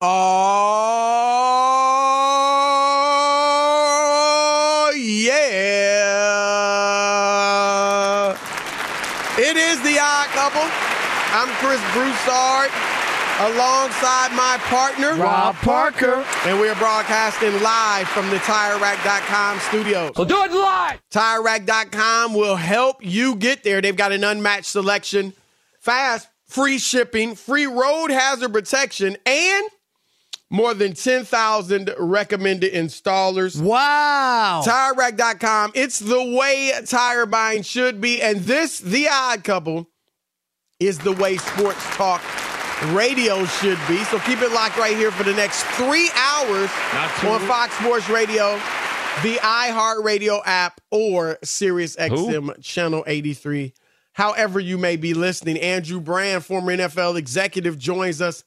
Oh, yeah. It is The Odd Couple. I'm Chris Broussard alongside my partner, Rob Parker. And we are broadcasting live from the TireRack.com studios. So do it live. TireRack.com will help you get there. They've got an unmatched selection, fast, free shipping, free road hazard protection, and more than 10,000 recommended installers. Wow. TireRack.com. It's the way tire buying should be. And this, The Odd Couple, is the way sports talk radio should be. So keep it locked right here for the next 3 hours on Fox Sports Radio, the iHeartRadio app, or SiriusXM Channel 83. However you may be listening, Andrew Brandt, former NFL executive, joins us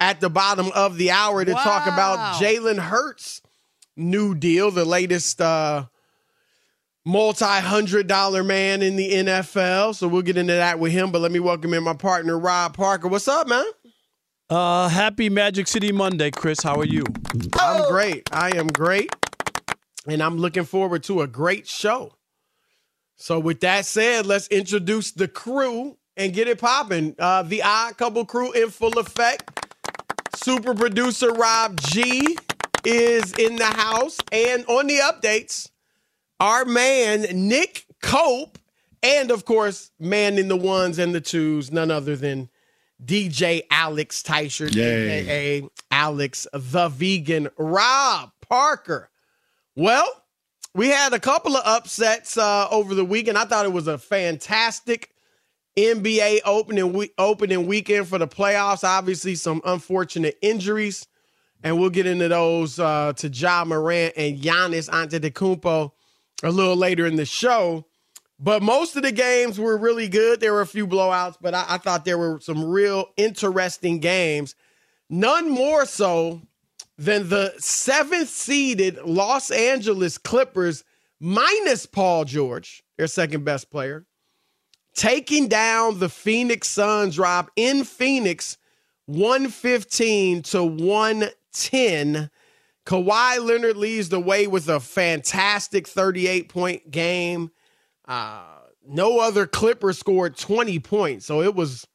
at the bottom of the hour to talk about Jalen Hurts' new deal, the latest multi-$100 man in the NFL. So we'll get into that with him. But let me welcome in my partner, Rob Parker. What's up, man? Happy Magic City Monday, Chris. How are you? I'm great. I am great. And I'm looking forward to a great show. So with that said, let's introduce the crew and get it popping. The Odd Couple crew in full effect. Super producer Rob G is in the house. And on the updates, our man Nick Cope and, of course, man in the ones and the twos, none other than DJ Alex Teicher, a.k.a. Alex the Vegan. Rob Parker. Well, we had a couple of upsets over the weekend. I thought it was a fantastic NBA opening weekend for the playoffs. Obviously, some unfortunate injuries, and we'll get into those to Ja Morant and Giannis Antetokounmpo a little later in the show. But most of the games were really good. There were a few blowouts, but I thought there were some real interesting games. none more so than the 7th-seeded Los Angeles Clippers minus Paul George, their second-best player, taking down the Phoenix Suns, Rob, in Phoenix, 115 to 110. Kawhi Leonard leads the way with a fantastic 38-point game. No other Clipper scored 20 points, so it was,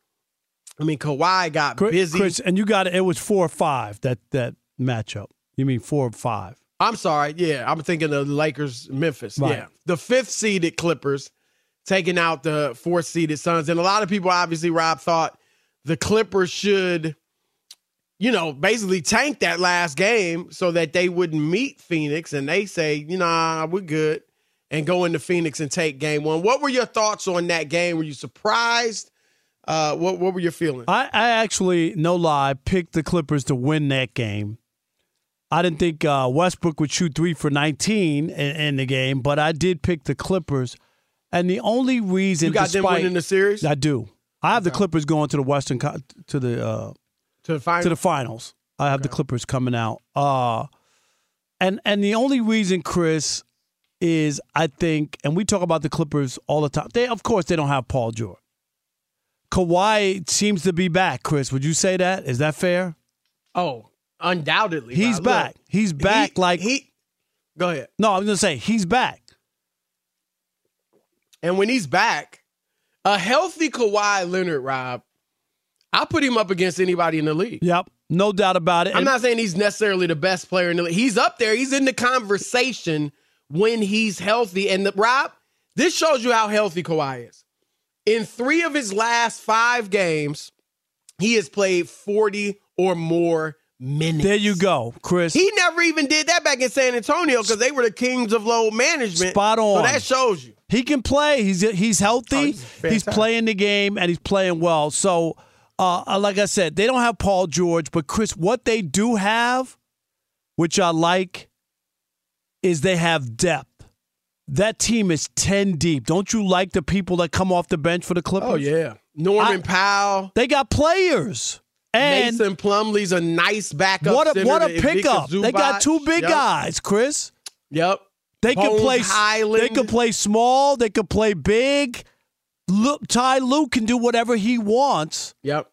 I mean, Kawhi got busy. Chris, and you got it. It was 4-5, that matchup. You mean 4-5? I'm sorry. Yeah, I'm thinking of Lakers, Memphis. Right. Yeah, the 5th-seeded Clippers taking out the 4th-seeded Suns, and a lot of people obviously, Rob, thought the Clippers should, you know, basically tank that last game so that they wouldn't meet Phoenix, and they say, you know, we're good, and go into Phoenix and take game one. What were your thoughts on that game? Were you surprised? What were your feelings? I actually, no lie, picked the Clippers to win that game. I didn't think Westbrook would shoot 3 for 19 in the game, but I did pick the Clippers. And the only reason, you got them winning the series? I do. I have the Clippers going to the Western to the finals. I have the Clippers coming out. And the only reason, Chris, is I think, and we talk about the Clippers all the time. Of course they don't have Paul George. Kawhi seems to be back, Chris. Would you say that? Is that fair? Oh, undoubtedly. He's back. He's back. Go ahead. No, I was going to say, he's back. And when he's back, a healthy Kawhi Leonard, Rob, I put him up against anybody in the league. Yep, no doubt about it. I'm not saying he's necessarily the best player in the league. He's up there. He's in the conversation when he's healthy. And Rob, this shows you how healthy Kawhi is. In 3 of his last 5 games, he has played 40 or more minutes. There you go, Chris. He never even did that back in San Antonio because they were the kings of load management. Spot on. So that shows you. He can play. He's healthy. Oh, he's playing the game, and he's playing well. So, like I said, they don't have Paul George. But, Chris, what they do have, which I like, is they have depth. That team is 10 deep. Don't you like the people that come off the bench for the Clippers? Oh, yeah. Norman Powell. They got players. And Mason Plumlee's a nice backup. What a pickup. They got 2 big guys, Chris. Yep. They could play Highland. They could play small. They could play big. Ty Lue can do whatever he wants. Yep.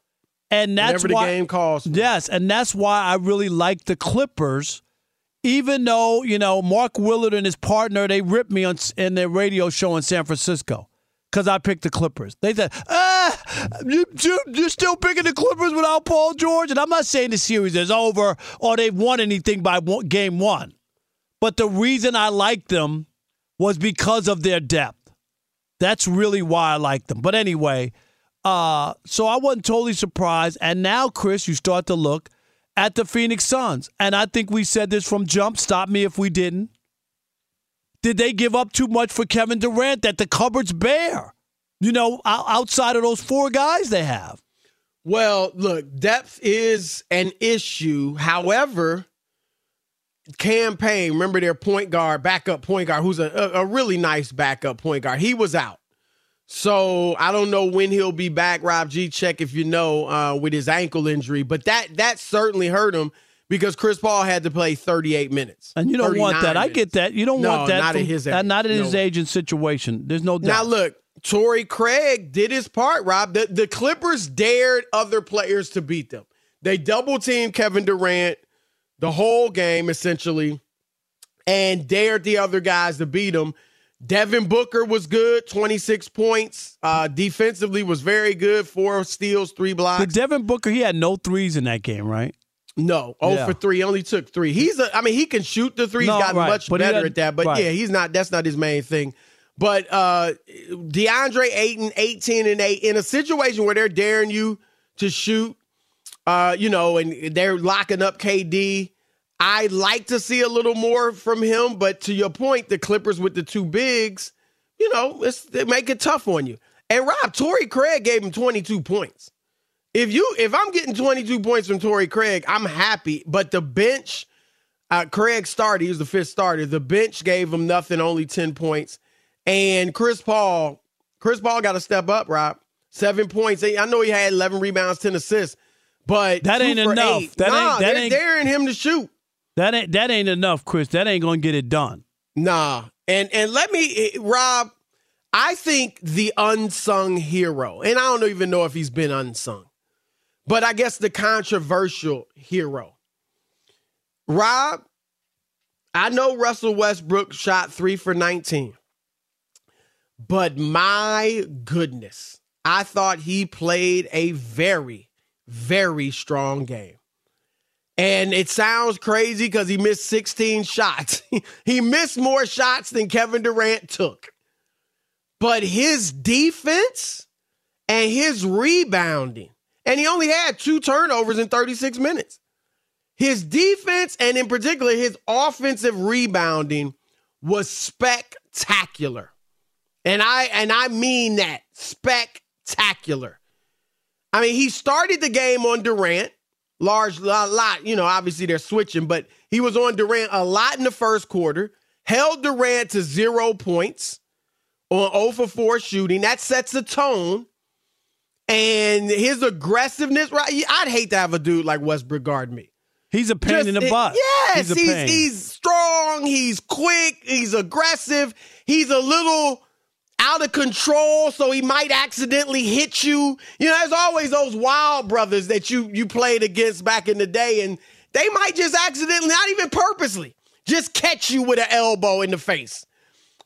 And that's whenever the game calls. Yes, and that's why I really like the Clippers. Even though, you know, Mark Willard and his partner, they ripped me in their radio show in San Francisco because I picked the Clippers. They said, you're still picking the Clippers without Paul George? And I'm not saying the series is over or they've won anything by game one. But the reason I liked them was because of their depth. That's really why I liked them. But anyway, so I wasn't totally surprised. And now, Chris, you start to look at the Phoenix Suns. And I think we said this from jump. Stop me if we didn't. Did they give up too much for Kevin Durant, that the cupboard's bare? You know, outside of those 4 guys they have. Well, look, depth is an issue. However, Cam Payne, remember their point guard, backup point guard, who's a really nice backup point guard. He was out. So I don't know when he'll be back, Rob G. Check if you know, with his ankle injury. But that certainly hurt him because Chris Paul had to play 38 minutes. And you don't want that. Minutes. I get that. You don't want that. Not in his agent situation. There's no doubt. Now, look, Torrey Craig did his part, Rob. The Clippers dared other players to beat them. They double-teamed Kevin Durant the whole game, essentially, and dared the other guys to beat him. Devin Booker was good, 26 points. Defensively was very good, 4 steals, 3 blocks. But Devin Booker, he had no threes in that game, right? No, 0 for 3, only took 3. He can shoot the 3. He's gotten much better at that. But, yeah, that's not his main thing. But DeAndre Ayton, 18-8, in a situation where they're daring you to shoot, you know, and they're locking up KD, I'd like to see a little more from him, but to your point, the Clippers with the 2 bigs, you know, they make it tough on you. And Rob, Torrey Craig gave him 22 points. If I'm getting 22 points from Torrey Craig, I'm happy. But the bench, Craig started, he was the 5th starter. The bench gave him nothing, only 10 points. And Chris Paul got to step up, Rob. 7 points. I know he had 11 rebounds, 10 assists. But that ain't enough. Eight, that ain't daring him to shoot. That ain't enough, Chris. That ain't gonna get it done. Nah. And let me, Rob, I think the unsung hero, and I don't even know if he's been unsung, but I guess the controversial hero. Rob, I know Russell Westbrook shot 3 for 19, but my goodness, I thought he played a very, very strong game. And it sounds crazy because he missed 16 shots. He missed more shots than Kevin Durant took. But his defense and his rebounding, and he only had 2 turnovers in 36 minutes. His defense, and in particular, his offensive rebounding was spectacular. And I mean that, spectacular. I mean, he started the game on Durant. Obviously they're switching, but he was on Durant a lot in the first quarter, held Durant to 0 points on 0 for 4 shooting. That sets the tone. And his aggressiveness, right? I'd hate to have a dude like Westbrook guard me. He's a pain in the butt. Yes, he's strong, he's quick, he's aggressive, he's a little out of control, so he might accidentally hit you. You know, there's always those wild brothers that you played against back in the day, and they might just accidentally, not even purposely, just catch you with an elbow in the face.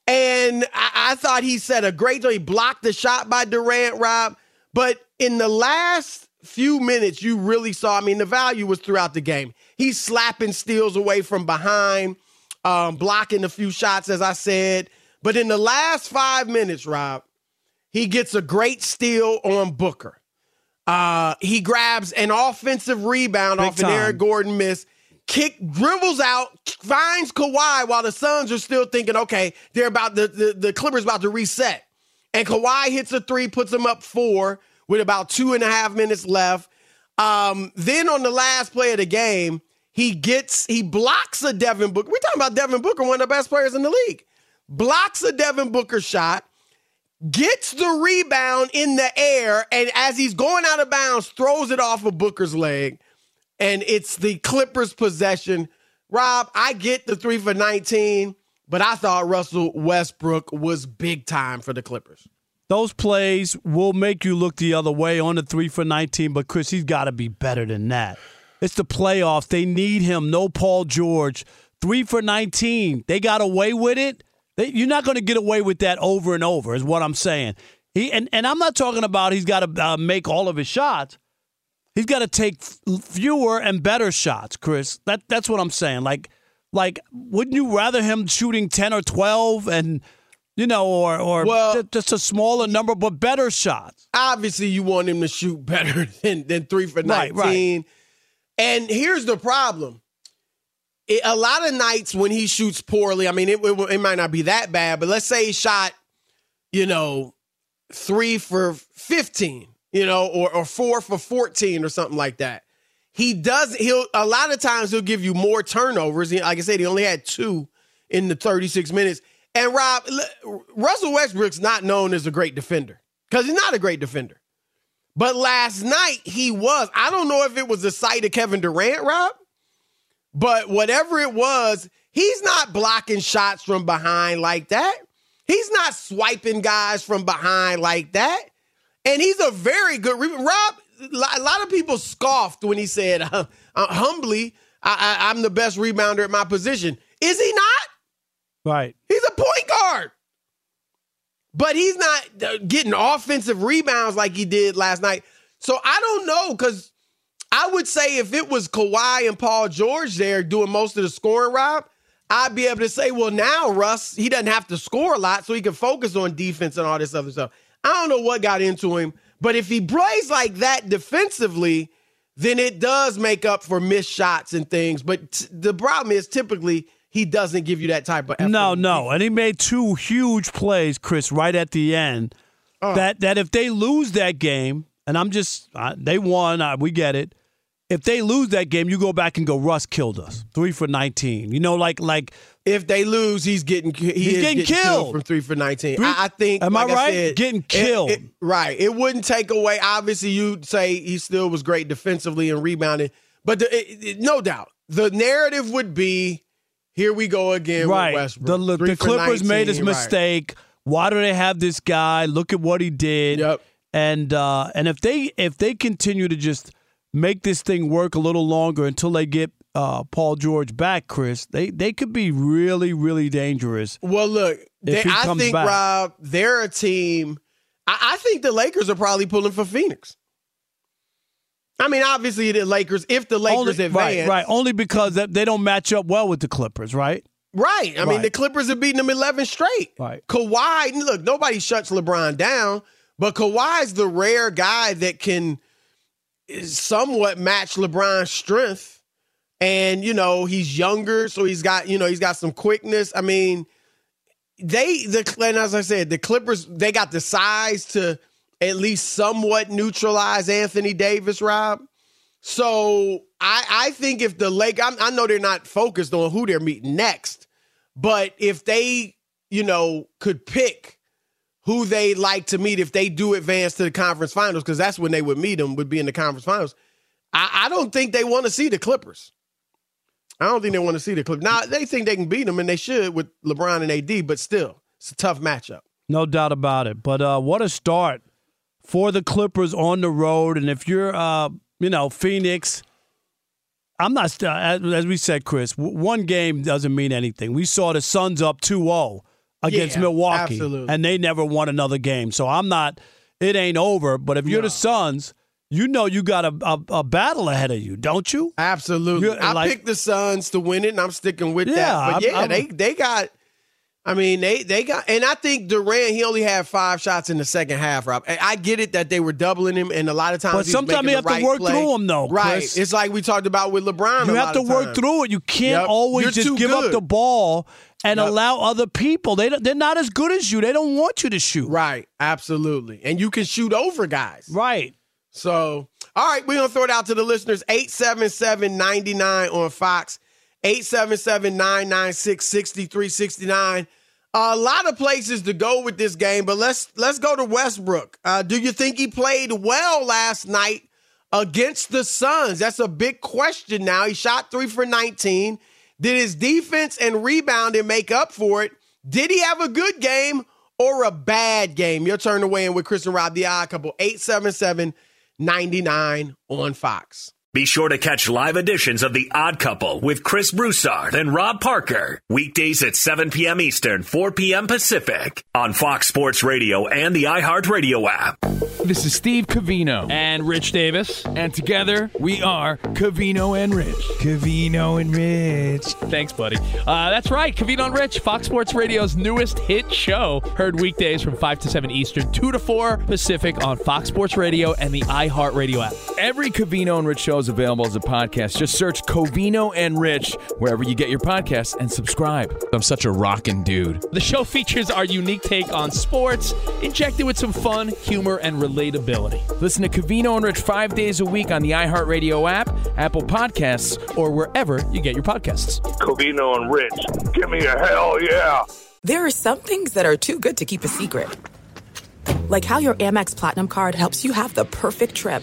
And I thought he set a great job. He blocked the shot by Durant, Rob. But in the last few minutes, you really saw, I mean, the value was throughout the game. He's slapping steals away from behind, blocking a few shots, as I said. But in the last 5 minutes, Rob, he gets a great steal on Booker. He grabs an offensive rebound big off time. An Eric Gordon miss, dribbles out, finds Kawhi while the Suns are still thinking, okay, they're about the Clippers about to reset. And Kawhi hits a three, puts him up 4 with about 2.5 minutes left. Then on the last play of the game, he blocks a Devin Booker. We're talking about Devin Booker, one of the best players in the league. Blocks a Devin Booker shot, gets the rebound in the air, and as he's going out of bounds, throws it off of Booker's leg, and it's the Clippers' possession. Rob, I get the 3 for 19, but I thought Russell Westbrook was big time for the Clippers. Those plays will make you look the other way on the 3 for 19, but Chris, he's got to be better than that. It's the playoffs. They need him. No Paul George. 3 for 19. They got away with it. You're not going to get away with that over and over is what I'm saying. And I'm not talking about he's got to make all of his shots. He's got to take fewer and better shots, Chris. That's what I'm saying. Like wouldn't you rather him shooting 10 or 12 and, you know, or just a smaller number but better shots? Obviously you want him to shoot better than 3 for 19. Right. And here's the problem. A lot of nights when he shoots poorly, I mean, it might not be that bad, but let's say he shot, 3 for 15, or 4 for 14 or something like that. A lot of times he'll give you more turnovers. Like I said, he only had 2 in the 36 minutes. And Rob, Russell Westbrook's not known as a great defender because he's not a great defender. But last night he was. I don't know if it was the sight of Kevin Durant, Rob. But whatever it was, he's not blocking shots from behind like that. He's not swiping guys from behind like that. And he's a very good Rob, a lot of people scoffed when he said, humbly, I'm the best rebounder at my position. Is he not? Right. He's a point guard. But he's not getting offensive rebounds like he did last night. So I don't know, because I would say if it was Kawhi and Paul George there doing most of the scoring, Rob, I'd be able to say, well, now, Russ, he doesn't have to score a lot, so he can focus on defense and all this other stuff. I don't know what got into him, but if he plays like that defensively, then it does make up for missed shots and things. But the problem is typically he doesn't give you that type of effort. No, and he made 2 huge plays, Chris, right at the end, that if they lose that game, and they won, we get it, If they lose that game, you go back and go, Russ killed us. 3 for 19. You know, like if they lose, he's getting killed from 3 for 19. I think. Am I right? Said, getting killed. Right. It wouldn't take away. Obviously, you'd say he still was great defensively and rebounding, but no doubt the narrative would be, here we go again. Right. With Westbrook. The Clippers 19, made his mistake. Right. Why do they have this guy? Look at what he did. Yep. And if they continue to just make this thing work a little longer until they get Paul George back, Chris, they could be really, really dangerous. Well, look, I think, Rob, they're a team. I think the Lakers are probably pulling for Phoenix. I mean, obviously, if the Lakers advance. Right, only because they don't match up well with the Clippers, right? Right. I mean, the Clippers have beaten them 11 straight. Right. Kawhi, look, nobody shuts LeBron down, but Kawhi's the rare guy that can somewhat match LeBron's strength, and he's younger, so he's got some quickness. I mean, and as I said, the Clippers, they got the size to at least somewhat neutralize Anthony Davis, Rob. So I think if the Lakers, I know they're not focused on who they're meeting next, but if they could pick who they like to meet if they do advance to the conference finals, because that's when they would meet them, would be in the conference finals. I don't think they want to see the Clippers. I don't think they want to see the Clippers. Now, they think they can beat them, and they should with LeBron and AD, but still, it's a tough matchup. No doubt about it. But what a start for the Clippers on the road. And if you're, Phoenix, I'm not, as we said, Chris, one game doesn't mean anything. We saw the Suns up 2-0. Against Milwaukee, absolutely. And they never won another game. So it ain't over. But if you're the Suns, you got a battle ahead of you, don't you? Absolutely. I picked the Suns to win it, and I'm sticking with that. But they got, and I think Durant, he only had 5 shots in the second half, Rob. I get it that they were doubling him, and a lot of times but sometimes you have to work through him, though, Chris. Right. It's like we talked about with LeBron. You have to work through it. You can't always just give up the ball and allow other people. They're not as good as you. They don't want you to shoot. Right. Absolutely. And you can shoot over guys. Right. So, all right, we're going to throw it out to the listeners. 877-99 on Fox. 877-996-6369. A lot of places to go with this game, but let's go to Westbrook. Do you think he played well last night against the Suns? That's a big question now. He shot 3 for 19. Did his defense and rebounding make up for it? Did he have a good game or a bad game? Your turn to weigh in with Chris and Rob, The Odd Couple, 877-99 on Fox. Be sure to catch live editions of The Odd Couple with Chris Broussard and Rob Parker. Weekdays at 7 p.m. Eastern, 4 p.m. Pacific on Fox Sports Radio and the iHeartRadio app. This is Steve Covino and Rich Davis, and together we are Covino and Rich. Covino and Rich. Thanks, buddy. That's right, Covino and Rich, Fox Sports Radio's newest hit show. Heard weekdays from 5 to 7 Eastern, 2 to 4 Pacific on Fox Sports Radio and the iHeartRadio app. Every Covino and Rich show is available as a podcast. Just search Covino and Rich wherever you get your podcasts and subscribe. I'm such a rockin' dude. The show features our unique take on sports, injected with some fun, humor, and relatability. Listen to Covino and Rich 5 days a week on the iHeartRadio app, Apple Podcasts, or wherever you get your podcasts. Covino and Rich, give me a hell yeah! There are some things that are too good to keep a secret. Like how your Amex Platinum card helps you have the perfect trip.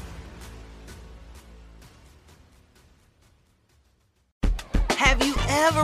Have you ever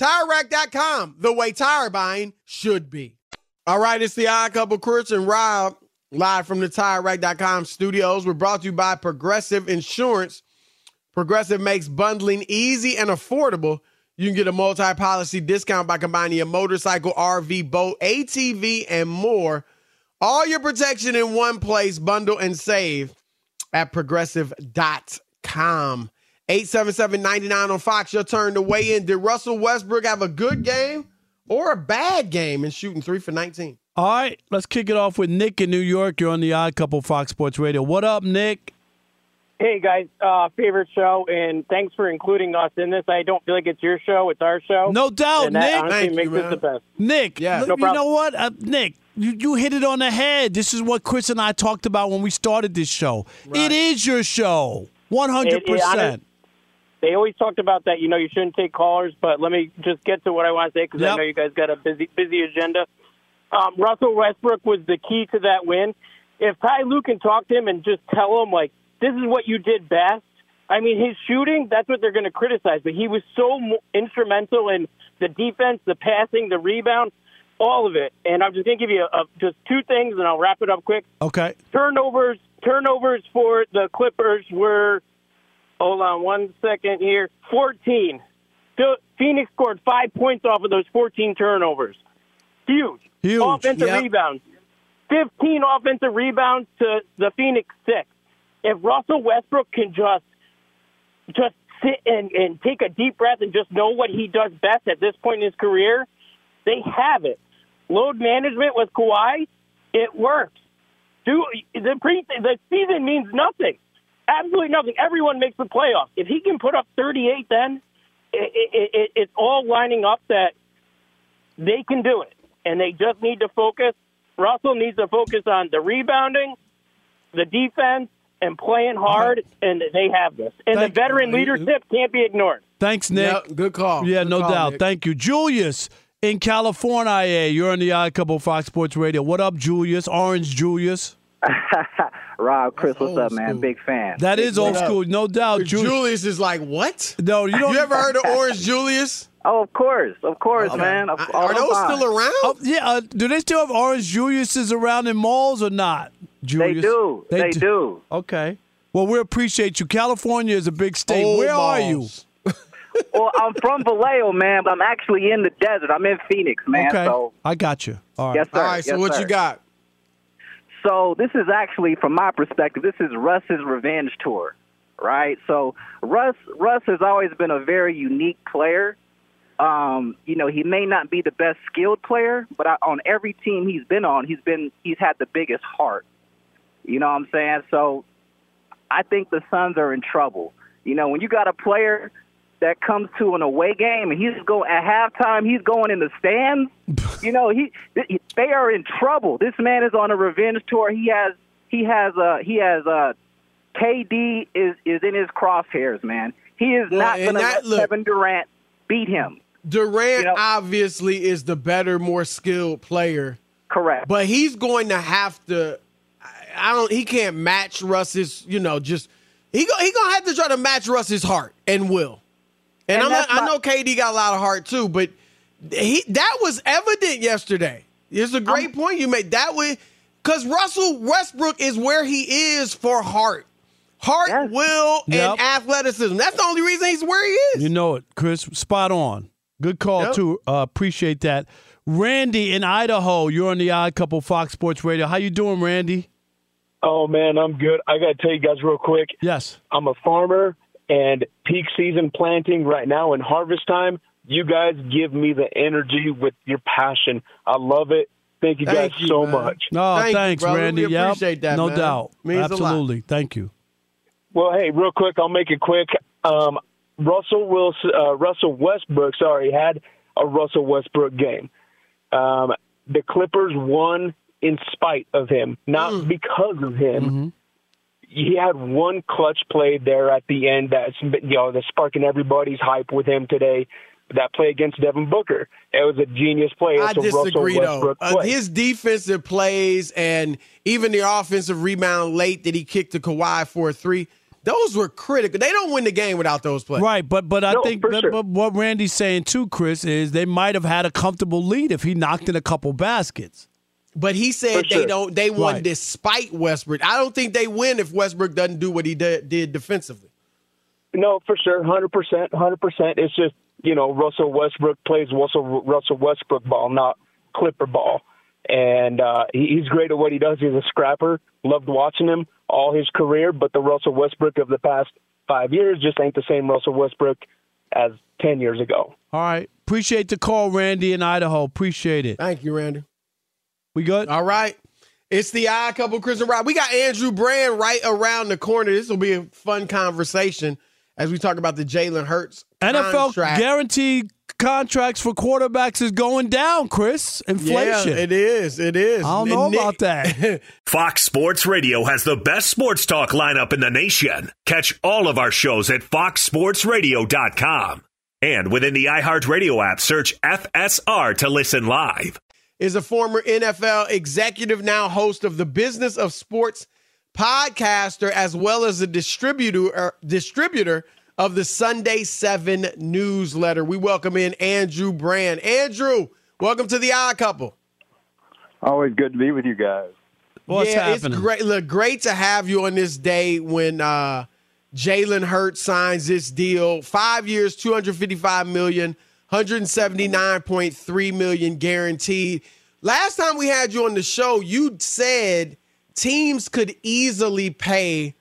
TireRack.com, the way tire buying should be. All right, it's the Odd Couple, Chris and Rob, live from the TireRack.com studios. We're brought to you by Progressive Insurance. Progressive makes bundling easy and affordable. You can get a multi-policy discount by combining your motorcycle, RV, boat, ATV, and more. All your protection in one place. Bundle and save at Progressive.com. 877-99 on Fox, your turn to weigh in. Did Russell Westbrook have a good game or a bad game in shooting 3 for 19? All right, let's kick it off with Nick in New York. You're on the Odd Couple Fox Sports Radio. What up, Nick? Hey, guys. Favorite show, and thanks for including us in this. I don't feel like it's your show. It's our show. No doubt, and that, Nick. Honestly, thank makes you, man. This the best. Nick, yeah. No problem. You know what? Nick. You hit it on the head. This is what Chris and I talked about when we started this show. Right. It is your show, 100%. They always talked about that, you know, you shouldn't take callers, but let me just get to what I want to say because I know you guys got a busy agenda. Russell Westbrook was the key to that win. If Ty Lue can talk to him and just tell him, like, this is what you did best, I mean, his shooting, that's what they're going to criticize, but he was so instrumental in the defense, the passing, the rebound, all of it. And I'm just going to give you just two things, and I'll wrap it up quick. Okay. Turnovers for the Clippers were... Hold on one second here. 14. Phoenix scored 5 points off of those 14 turnovers. Huge. Offensive rebounds. 15 offensive rebounds to the Phoenix 6. If Russell Westbrook can just sit and take a deep breath and just know what he does best at this point in his career, they have it. Load management with Kawhi, it works. The season means nothing. Absolutely nothing. Everyone makes the playoffs. If he can put up 38, then it's all lining up that they can do it. And they just need to focus. Russell needs to focus on the rebounding, the defense, and playing hard, and they have this. And the veteran leadership can't be ignored. Thanks, Nick. Yeah, good call. Yeah, no doubt. Nick. Thank you. Julius in California. You're on the Odd Couple Fox Sports Radio. What up, Julius? Orange Julius. Rob, Chris, that's what's up, man? School. Big fan. That is old school, no doubt. Julius is like, what? No, you don't. You ever heard of Orange Julius? Oh, of course, okay. Man. Are those still around? Oh, yeah. Do they still have Orange Juliuses around in malls or not? Julius? They do. They do. Okay. Well, we appreciate you. California is a big state. Old Where malls. Are you? Well, I'm from Vallejo, man, but I'm actually in the desert. I'm in Phoenix, man. Okay. So. I got you. All right. Yes, sir. All right. So yes, what sir. You got? So this is actually, from my perspective, this is Russ's revenge tour, right? So Russ has always been a very unique player, He may not be the best skilled player, but on every team he's been on, he's had the biggest heart. You know what I'm saying? So I think the Suns are in trouble. You know, when you got a player that comes to an away game and he's going at halftime, he's going in the stands. You know, they are in trouble. This man is on a revenge tour. He has KD is in his crosshairs, man. He is not going to let Kevin Durant beat him. Durant obviously is the better, more skilled player. Correct. But he's going to have to. He can't match Russ's. He gonna have to try to match Russ's heart and will. I know KD got a lot of heart too, but that was evident yesterday. It's a great point you made. That way, because Russell Westbrook is where he is for heart. Heart, will, and athleticism. That's the only reason he's where he is. You know it, Chris. Spot on. Good call, too. Appreciate that. Randy in Idaho, you're on The Odd Couple, Fox Sports Radio. How you doing, Randy? Oh, man, I'm good. I got to tell you guys real quick. Yes. I'm a farmer, and peak season planting right now in harvest time, you guys give me the energy with your passion. I love it. Thank you guys so much. No, thanks, Randy. We appreciate that, no doubt. Absolutely. Thank you. Well, hey, real quick, I'll make it quick. Russell Westbrook had a Russell Westbrook game. The Clippers won in spite of him, not because of him. Mm-hmm. He had one clutch play there at the end that's sparking everybody's hype with him today. That play against Devin Booker, it was a genius play. I disagree, though. His defensive plays and even the offensive rebound late that he kicked to Kawhi for a three, those were critical. They don't win the game without those plays. Right, but what Randy's saying too, Chris, is they might have had a comfortable lead if he knocked in a couple baskets. But he said they won despite Westbrook. I don't think they win if Westbrook doesn't do what he did defensively. No, for sure, 100%, 100%. It's just, Russell Westbrook plays Russell Westbrook ball, not Clipper ball. And he's great at what he does. He's a scrapper. Loved watching him all his career. But the Russell Westbrook of the past 5 years just ain't the same Russell Westbrook as 10 years ago. All right. Appreciate the call, Randy in Idaho. Appreciate it. Thank you, Randy. We good? All right. It's The Odd Couple, Chris and Rob. We got Andrew Brand right around the corner. This will be a fun conversation as we talk about the Jalen Hurts NFL contract. Guaranteed contracts for quarterbacks is going down, Chris. Inflation. Yeah, it is. It is. I don't know about that. Fox Sports Radio has the best sports talk lineup in the nation. Catch all of our shows at foxsportsradio.com. And within the iHeartRadio app, search FSR to listen live. Is a former NFL executive, now host of the Business of Sports podcaster, as well as a distributor of the Sunday 7 newsletter. We welcome in Andrew Brand. Andrew, welcome to The Odd Couple. Always good to be with you guys. What's happening? It's great. Look, great to have you on this day when Jalen Hurts signs this deal. 5 years, $255 million, $179.3 million guaranteed. Last time we had you on the show, you said teams could easily pay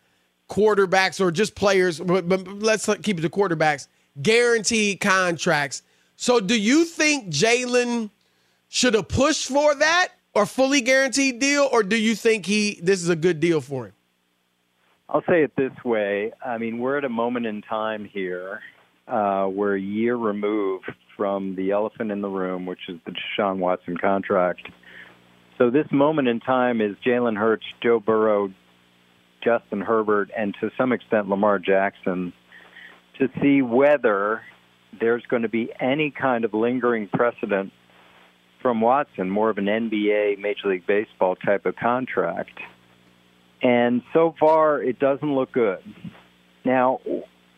quarterbacks or just players, but let's keep it to quarterbacks, guaranteed contracts. So do you think Jalen should have pushed for that or fully guaranteed deal, or do you think this is a good deal for him? I'll say it this way. I mean, we're at a moment in time here. We're a year removed from the elephant in the room, which is the Deshaun Watson contract. So this moment in time is Jalen Hurts, Joe Burrow, Justin Herbert, and to some extent Lamar Jackson, to see whether there's going to be any kind of lingering precedent from Watson, more of an NBA, Major League Baseball type of contract. And so far, it doesn't look good. Now,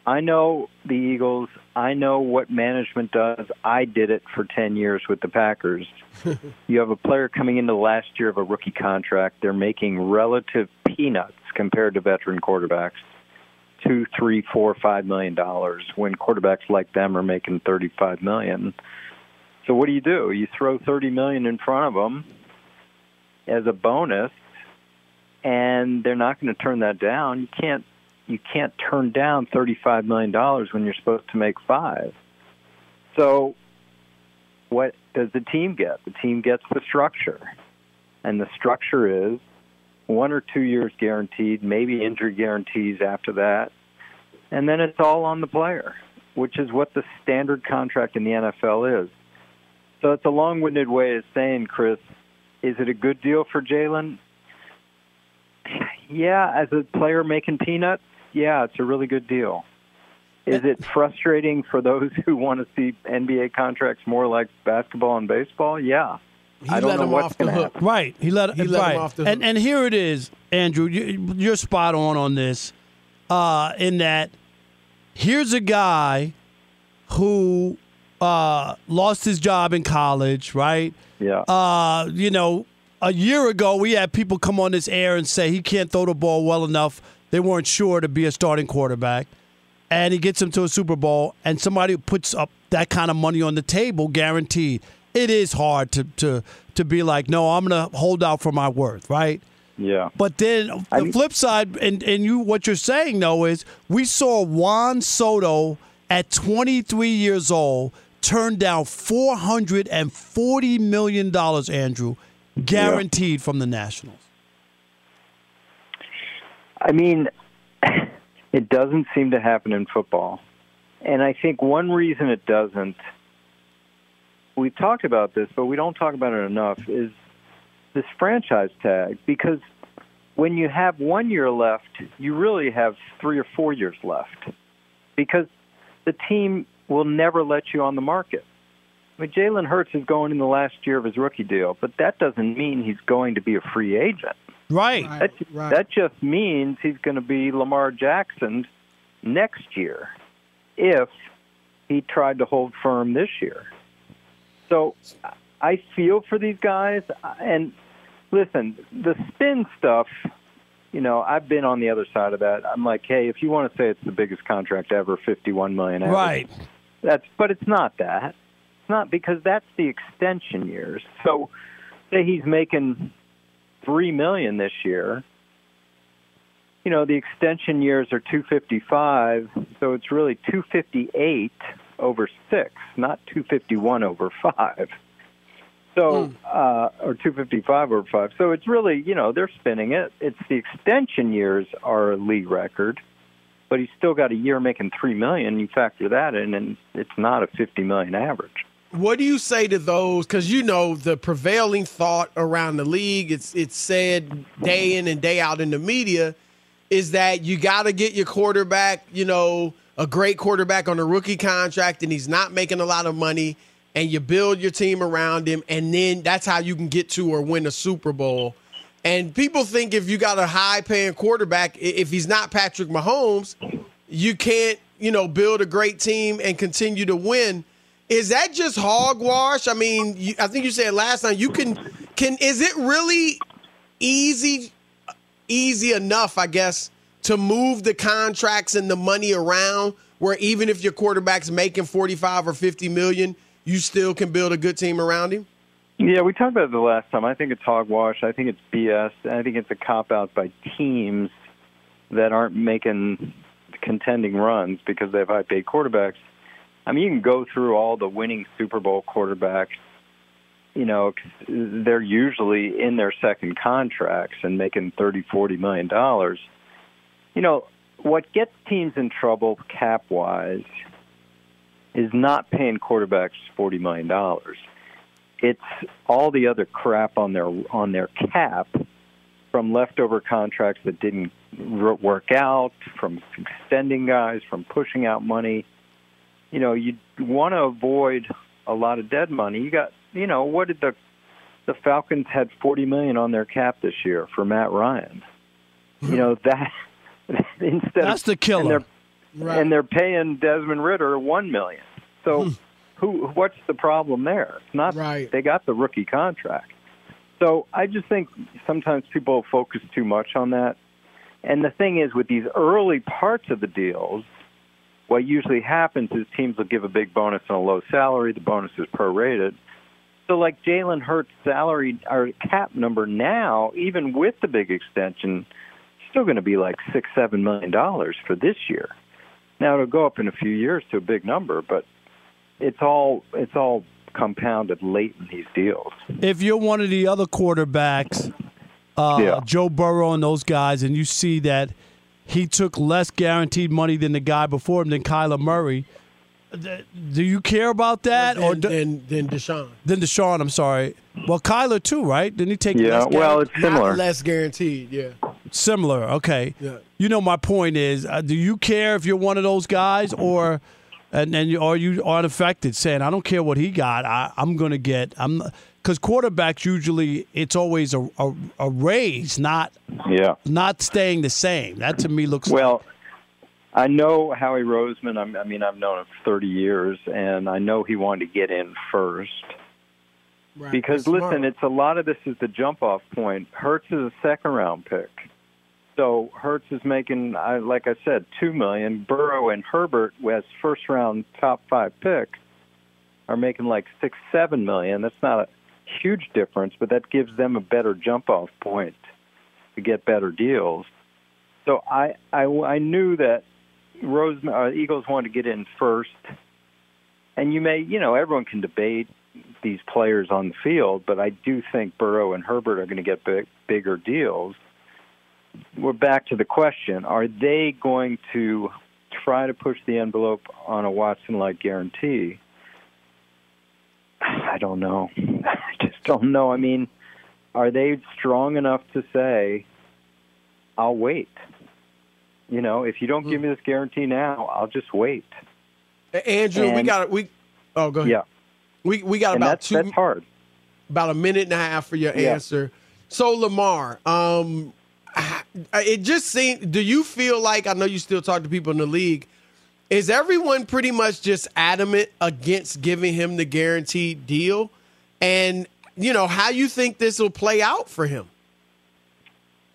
I know the Eagles. I know what management does. I did it for 10 years with the Packers. You have a player coming into the last year of a rookie contract. They're making relative peanuts compared to veteran quarterbacks, $2, $3, $4, $5 million, when quarterbacks like them are making $35 million. So what do? You throw $30 million in front of them as a bonus, and they're not going to turn that down. You can't turn down $35 million when you're supposed to make $5 million. So what does the team get? The team gets the structure. And the structure is 1 or 2 years guaranteed, maybe injury guarantees after that. And then it's all on the player, which is what the standard contract in the NFL is. So it's a long-winded way of saying, Chris, is it a good deal for Jalen? Yeah, as a player making peanuts, yeah, it's a really good deal. Is it frustrating for those who want to see NBA contracts more like basketball and baseball? Yeah. I don't know what's going to happen. Right. He let him off the hook. And here it is, Andrew. You're spot on this, in that here's a guy who lost his job in college, right? Yeah. A year ago, we had people come on this air and say he can't throw the ball well enough. They weren't sure to be a starting quarterback. And he gets him to a Super Bowl, and somebody puts up that kind of money on the table, guaranteed. It is hard to be like, no, I'm going to hold out for my worth, right? Yeah. But then the flip side, and you, what you're saying, though, is we saw Juan Soto at 23 years old turn down $440 million, Andrew, guaranteed from the Nationals. I mean, it doesn't seem to happen in football. And I think one reason it doesn't, we've talked about this, but we don't talk about it enough, is this franchise tag. Because when you have 1 year left, you really have 3 or 4 years left. Because the team will never let you on the market. I mean, Jalen Hurts is going in the last year of his rookie deal, but that doesn't mean he's going to be a free agent. Right. That just means he's going to be Lamar Jackson next year if he tried to hold firm this year. So I feel for these guys. And listen, the spin stuff, I've been on the other side of that. I'm like, hey, if you want to say it's the biggest contract ever, $51 million. Right. But it's not that. It's not, because that's the extension years. So say he's making $3 million this year. The extension years are 255, so it's really 258 over 6, not 251 over 5. So or 255 over 5. So it's really, they're spinning it. It's the extension years are a league record, but he's still got a year making $3 million. You factor that in, and it's not a $50 million average. What do you say to those? Because, the prevailing thought around the league, it's said day in and day out in the media, is that you got to get your quarterback, a great quarterback on a rookie contract, and he's not making a lot of money, and you build your team around him, and then that's how you can get to or win a Super Bowl. And people think if you got a high-paying quarterback, if he's not Patrick Mahomes, you can't, build a great team and continue to win. Is that just hogwash? I mean, I think you said last time you can. Is it really easy enough, I guess, to move the contracts and the money around where even if your quarterback's making 45 or 50 million, you still can build a good team around him? Yeah, we talked about it the last time. I think it's hogwash. I think it's BS. I think it's a cop-out by teams that aren't making contending runs because they have high-paid quarterbacks. I mean, you can go through all the winning Super Bowl quarterbacks. They're usually in their second contracts and making $30, $40 million. What gets teams in trouble cap-wise is not paying quarterbacks $40 million. It's all the other crap on their cap from leftover contracts that didn't work out, from extending guys, from pushing out money. You want to avoid a lot of dead money. You got, what did the Falcons had $40 million on their cap this year for Matt Ryan? That that's the killer. And they're paying Desmond Ridder $1 million. So what's the problem there? It's not right. They got the rookie contract. So I just think sometimes people focus too much on that. And the thing is, with these early parts of the deals, what usually happens is teams will give a big bonus on a low salary. The bonus is prorated. So like Jalen Hurts' salary or cap number now, even with the big extension, still going to be like $6, $7 million for this year. Now it'll go up in a few years to a big number, but it's all compounded late in these deals. If you're one of the other quarterbacks, Joe Burrow and those guys, and you see that he took less guaranteed money than the guy before him, than Kyler Murray, do you care about that? Or then Deshaun. Then Deshaun, I'm sorry. Well, Kyler too, right? Didn't he take less guaranteed? Yeah, well, it's similar. Not less guaranteed, yeah. Similar, okay. Yeah. You know, my point is, do you care if you're one of those guys, or are you unaffected, saying, I don't care what he got, I'm going to get – because quarterbacks usually, it's always a raise, not staying the same. That to me looks well. I know Howie Roseman. I've known him for 30 years, and I know he wanted to get in first. Right. Because it's a lot of this is the jump-off point. Hurts is a second-round pick, so Hurts is making, like I said, $2 million. Burrow and Herbert, as first-round top-five picks, are making like $6-7 million. That's not a huge difference, but that gives them a better jump-off point to get better deals. So I knew that Eagles wanted to get in first, and everyone can debate these players on the field, but I do think Burrow and Herbert are going to get bigger deals. We're back to the question: are they going to try to push the envelope on a Watson-like guarantee? I don't know. I just don't know. I mean, are they strong enough to say, I'll wait? If you don't give me this guarantee now, I'll just wait. Andrew, go ahead. Yeah. We got about about a minute and a half for your answer. So Lamar, it just seemed. Do you feel like, I know you still talk to people in the league, is everyone pretty much just adamant against giving him the guaranteed deal? And how you think this will play out for him?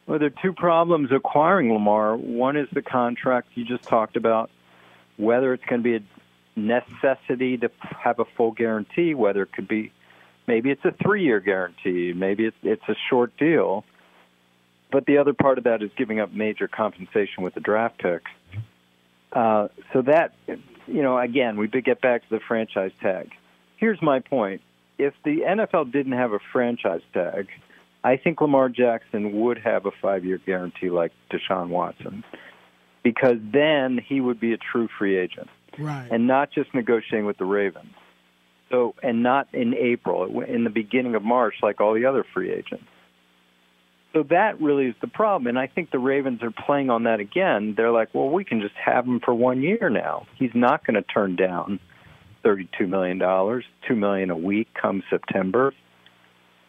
Well, there are two problems acquiring Lamar. One is the contract you just talked about, whether it's going to be a necessity to have a full guarantee, whether it could be, maybe it's a 3-year guarantee, maybe it's a short deal. But the other part of that is giving up major compensation with the draft picks. So that, again, we did get back to the franchise tag. Here's my point. If the NFL didn't have a franchise tag, I think Lamar Jackson would have a 5-year guarantee like Deshaun Watson, because then he would be a true free agent. Right. And not just negotiating with the Ravens. So, and not in April, in the beginning of March, like all the other free agents. So that really is the problem. And I think the Ravens are playing on that again. They're like, well, we can just have him for 1 year now. He's not going to turn down $32 million, $2 million a week come September.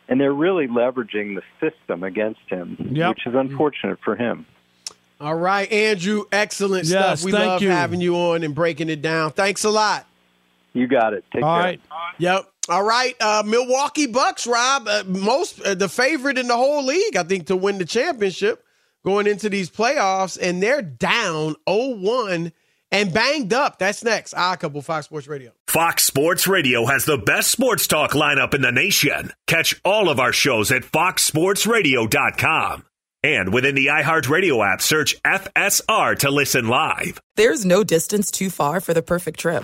And they're really leveraging the system against him, which is unfortunate for him. All right, Andrew, excellent stuff. We love having you on and breaking it down. Thanks a lot. You got it. Take care. All right. Yep. All right, Milwaukee Bucks, Rob, the favorite in the whole league, I think, to win the championship going into these playoffs, and they're down 0-1 and banged up. That's next. Odd Couple, Fox Sports Radio. Fox Sports Radio has the best sports talk lineup in the nation. Catch all of our shows at foxsportsradio.com. And within the iHeartRadio app, search FSR to listen live. There's no distance too far for the perfect trip.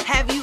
Have you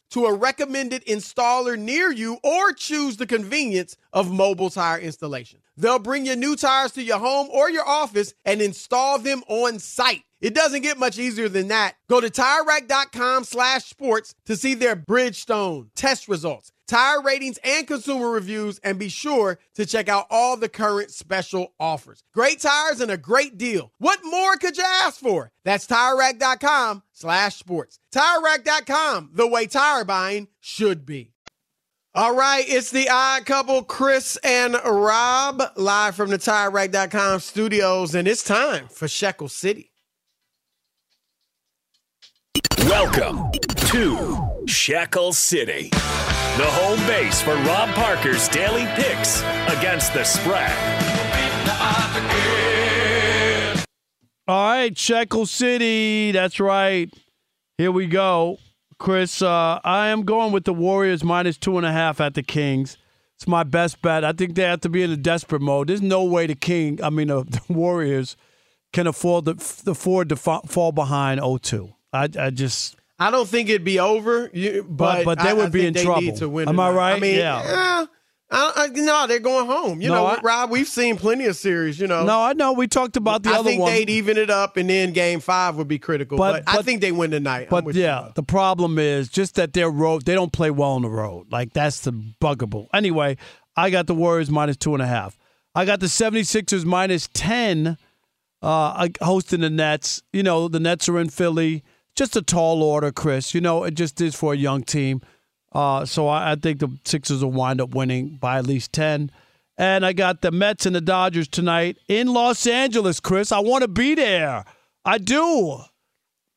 to a recommended installer near you, or choose the convenience of mobile tire installation. They'll bring your new tires to your home or your office and install them on site. It doesn't get much easier than that. Go to TireRack.com/sports to see their Bridgestone test results, tire ratings, and consumer reviews, and be sure to check out all the current special offers. Great tires and a great deal. What more could you ask for? That's TireRack.com/sports. TireRack.com, the way tire buying should be. All right, it's the Odd Couple, Chris and Rob, live from the TireRack.com studios, and it's time for Shekel City. Welcome to Shekel City, the home base for Rob Parker's daily picks against the spread. All right, Shekel City, that's right. Here we go. Chris, I am going with the Warriors -2.5 at the Kings. It's my best bet. I think they have to be in a desperate mode. There's no way the Warriors can afford to fall behind 0-2. I don't think it'd be over. But they would be in trouble. Need to win. Am I right? I mean, yeah. No, they're going home. Rob, we've seen plenty of series, No, I know. We talked about the other one. I think they'd even it up, and then Game 5 would be critical. But I think they win tonight. But, the problem is just that their road, they don't play well on the road. Like, that's the bugable. Anyway, I got the Warriors -2.5. I got the 76ers -10 hosting the Nets. The Nets are in Philly. Just a tall order, Chris. It just is for a young team. So I think the Sixers will wind up winning by at least 10. And I got the Mets and the Dodgers tonight in Los Angeles, Chris. I want to be there. I do.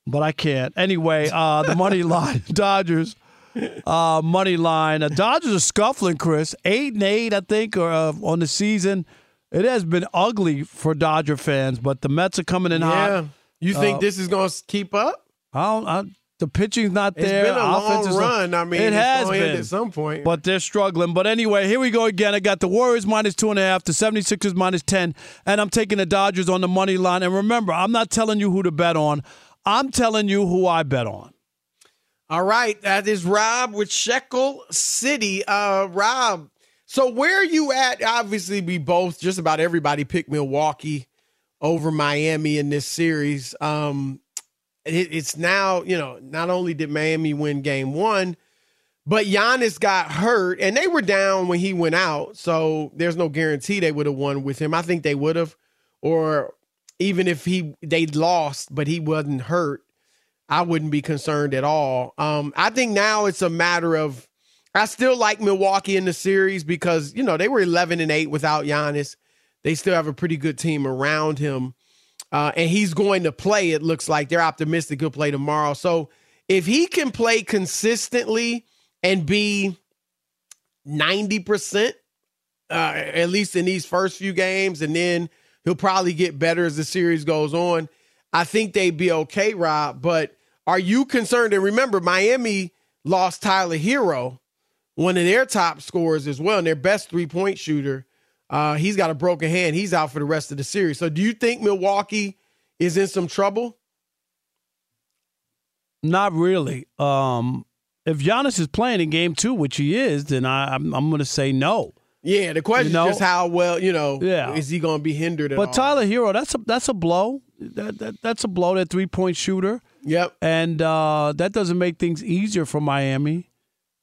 But I can't. Anyway, the money line, Dodgers, money line. The Dodgers are scuffling, Chris. 8-8, I think, on the season. It has been ugly for Dodger fans, but the Mets are coming in hot. You think this is going to keep up? The pitching's not there. It's been a long run. I mean, it has been at some point. But they're struggling. But anyway, here we go again. I got the Warriors -2.5, the 76ers -10, and I'm taking the Dodgers on the money line. And remember, I'm not telling you who to bet on. I'm telling you who I bet on. All right. That is Rob with Shekel City. Rob, so where are you at? Obviously, we both, just about everybody, picked Milwaukee over Miami in this series. It's now, not only did Miami win Game 1, but Giannis got hurt, and they were down when he went out, so there's no guarantee they would have won with him. I think they would have, or even if they lost, but he wasn't hurt, I wouldn't be concerned at all. I think now it's a matter of, I still like Milwaukee in the series because, they were 11-8 without Giannis. They still have a pretty good team around him. And he's going to play, it looks like. They're optimistic he'll play tomorrow. So if he can play consistently and be 90%, at least in these first few games, and then he'll probably get better as the series goes on, I think they'd be okay, Rob. But are you concerned? And remember, Miami lost Tyler Hero, one of their top scorers as well, and their best three-point shooter. He's got a broken hand. He's out for the rest of the series. So do you think Milwaukee is in some trouble? Not really. If Giannis is playing in Game 2, which he is, then I'm going to say no. Yeah, the question is just how well, is he going to be hindered at all? But Tyler Hero, that's a blow. That's a blow, that three-point shooter. Yep. And that doesn't make things easier for Miami.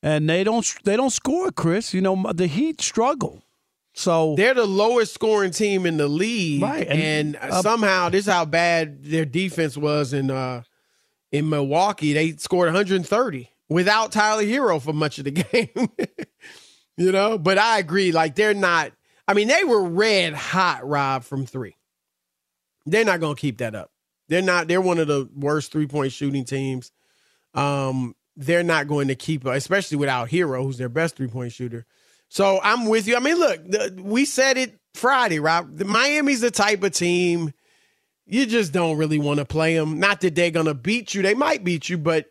And they don't score, Chris. The Heat struggle. So they're the lowest scoring team in the league. Right. And somehow this is how bad their defense was in Milwaukee. They scored 130 without Tyler Hero for much of the game. But I agree. Like, they're not – I mean, they were red hot, Rob, from three. They're not going to keep that up. They're not – they're one of the worst three-point shooting teams. They're not going to keep up, especially without Hero, who's their best three-point shooter. So I'm with you. I mean, look, we said it Friday, Rob. Miami's the type of team you just don't really want to play them. Not that they're going to beat you. They might beat you, but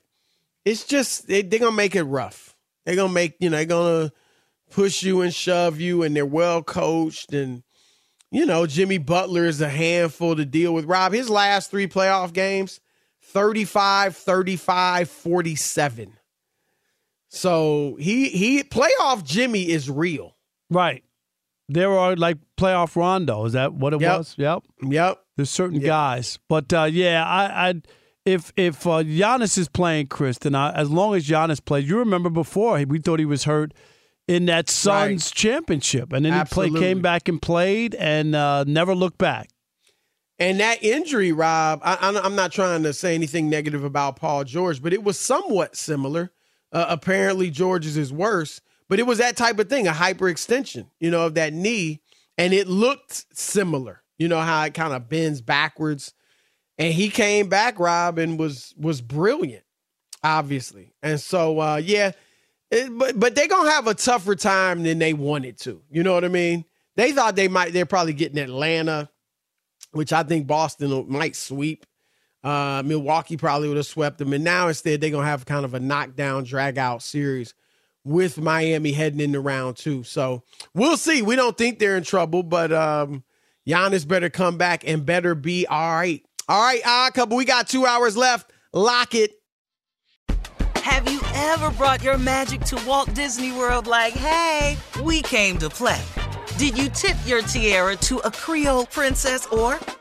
it's just they're going to make it rough. They're going to make – they're going to – push you and shove you, and they're well coached. And, Jimmy Butler is a handful to deal with. Rob, his last three playoff games, 35, 35, 47. So he playoff Jimmy is real. Right. There are like playoff Rondo. Is that what it was? Yep. There's certain guys. But, if Giannis is playing, Chris, then as long as Giannis plays, you remember before we thought he was hurt in that Suns championship. And then he came back and played and never looked back. And that injury, Rob, I'm not trying to say anything negative about Paul George, but it was somewhat similar. Apparently George's is worse, but it was that type of thing, a hyperextension, of that knee. And it looked similar, how it kind of bends backwards. And he came back, Rob, and was brilliant, obviously. And so, But they're going to have a tougher time than they wanted to. You know what I mean? They thought they're probably getting Atlanta, which I think Boston might sweep. Milwaukee probably would have swept them. And now instead they're going to have kind of a knockdown, drag-out series with Miami heading into round two. So we'll see. We don't think they're in trouble, but Giannis better come back and better be all right. All right, Odd Couple, we got 2 hours left. Lock it. Have you ever brought your magic to Walt Disney World like, hey, we came to play? Did you tip your tiara to a Creole princess or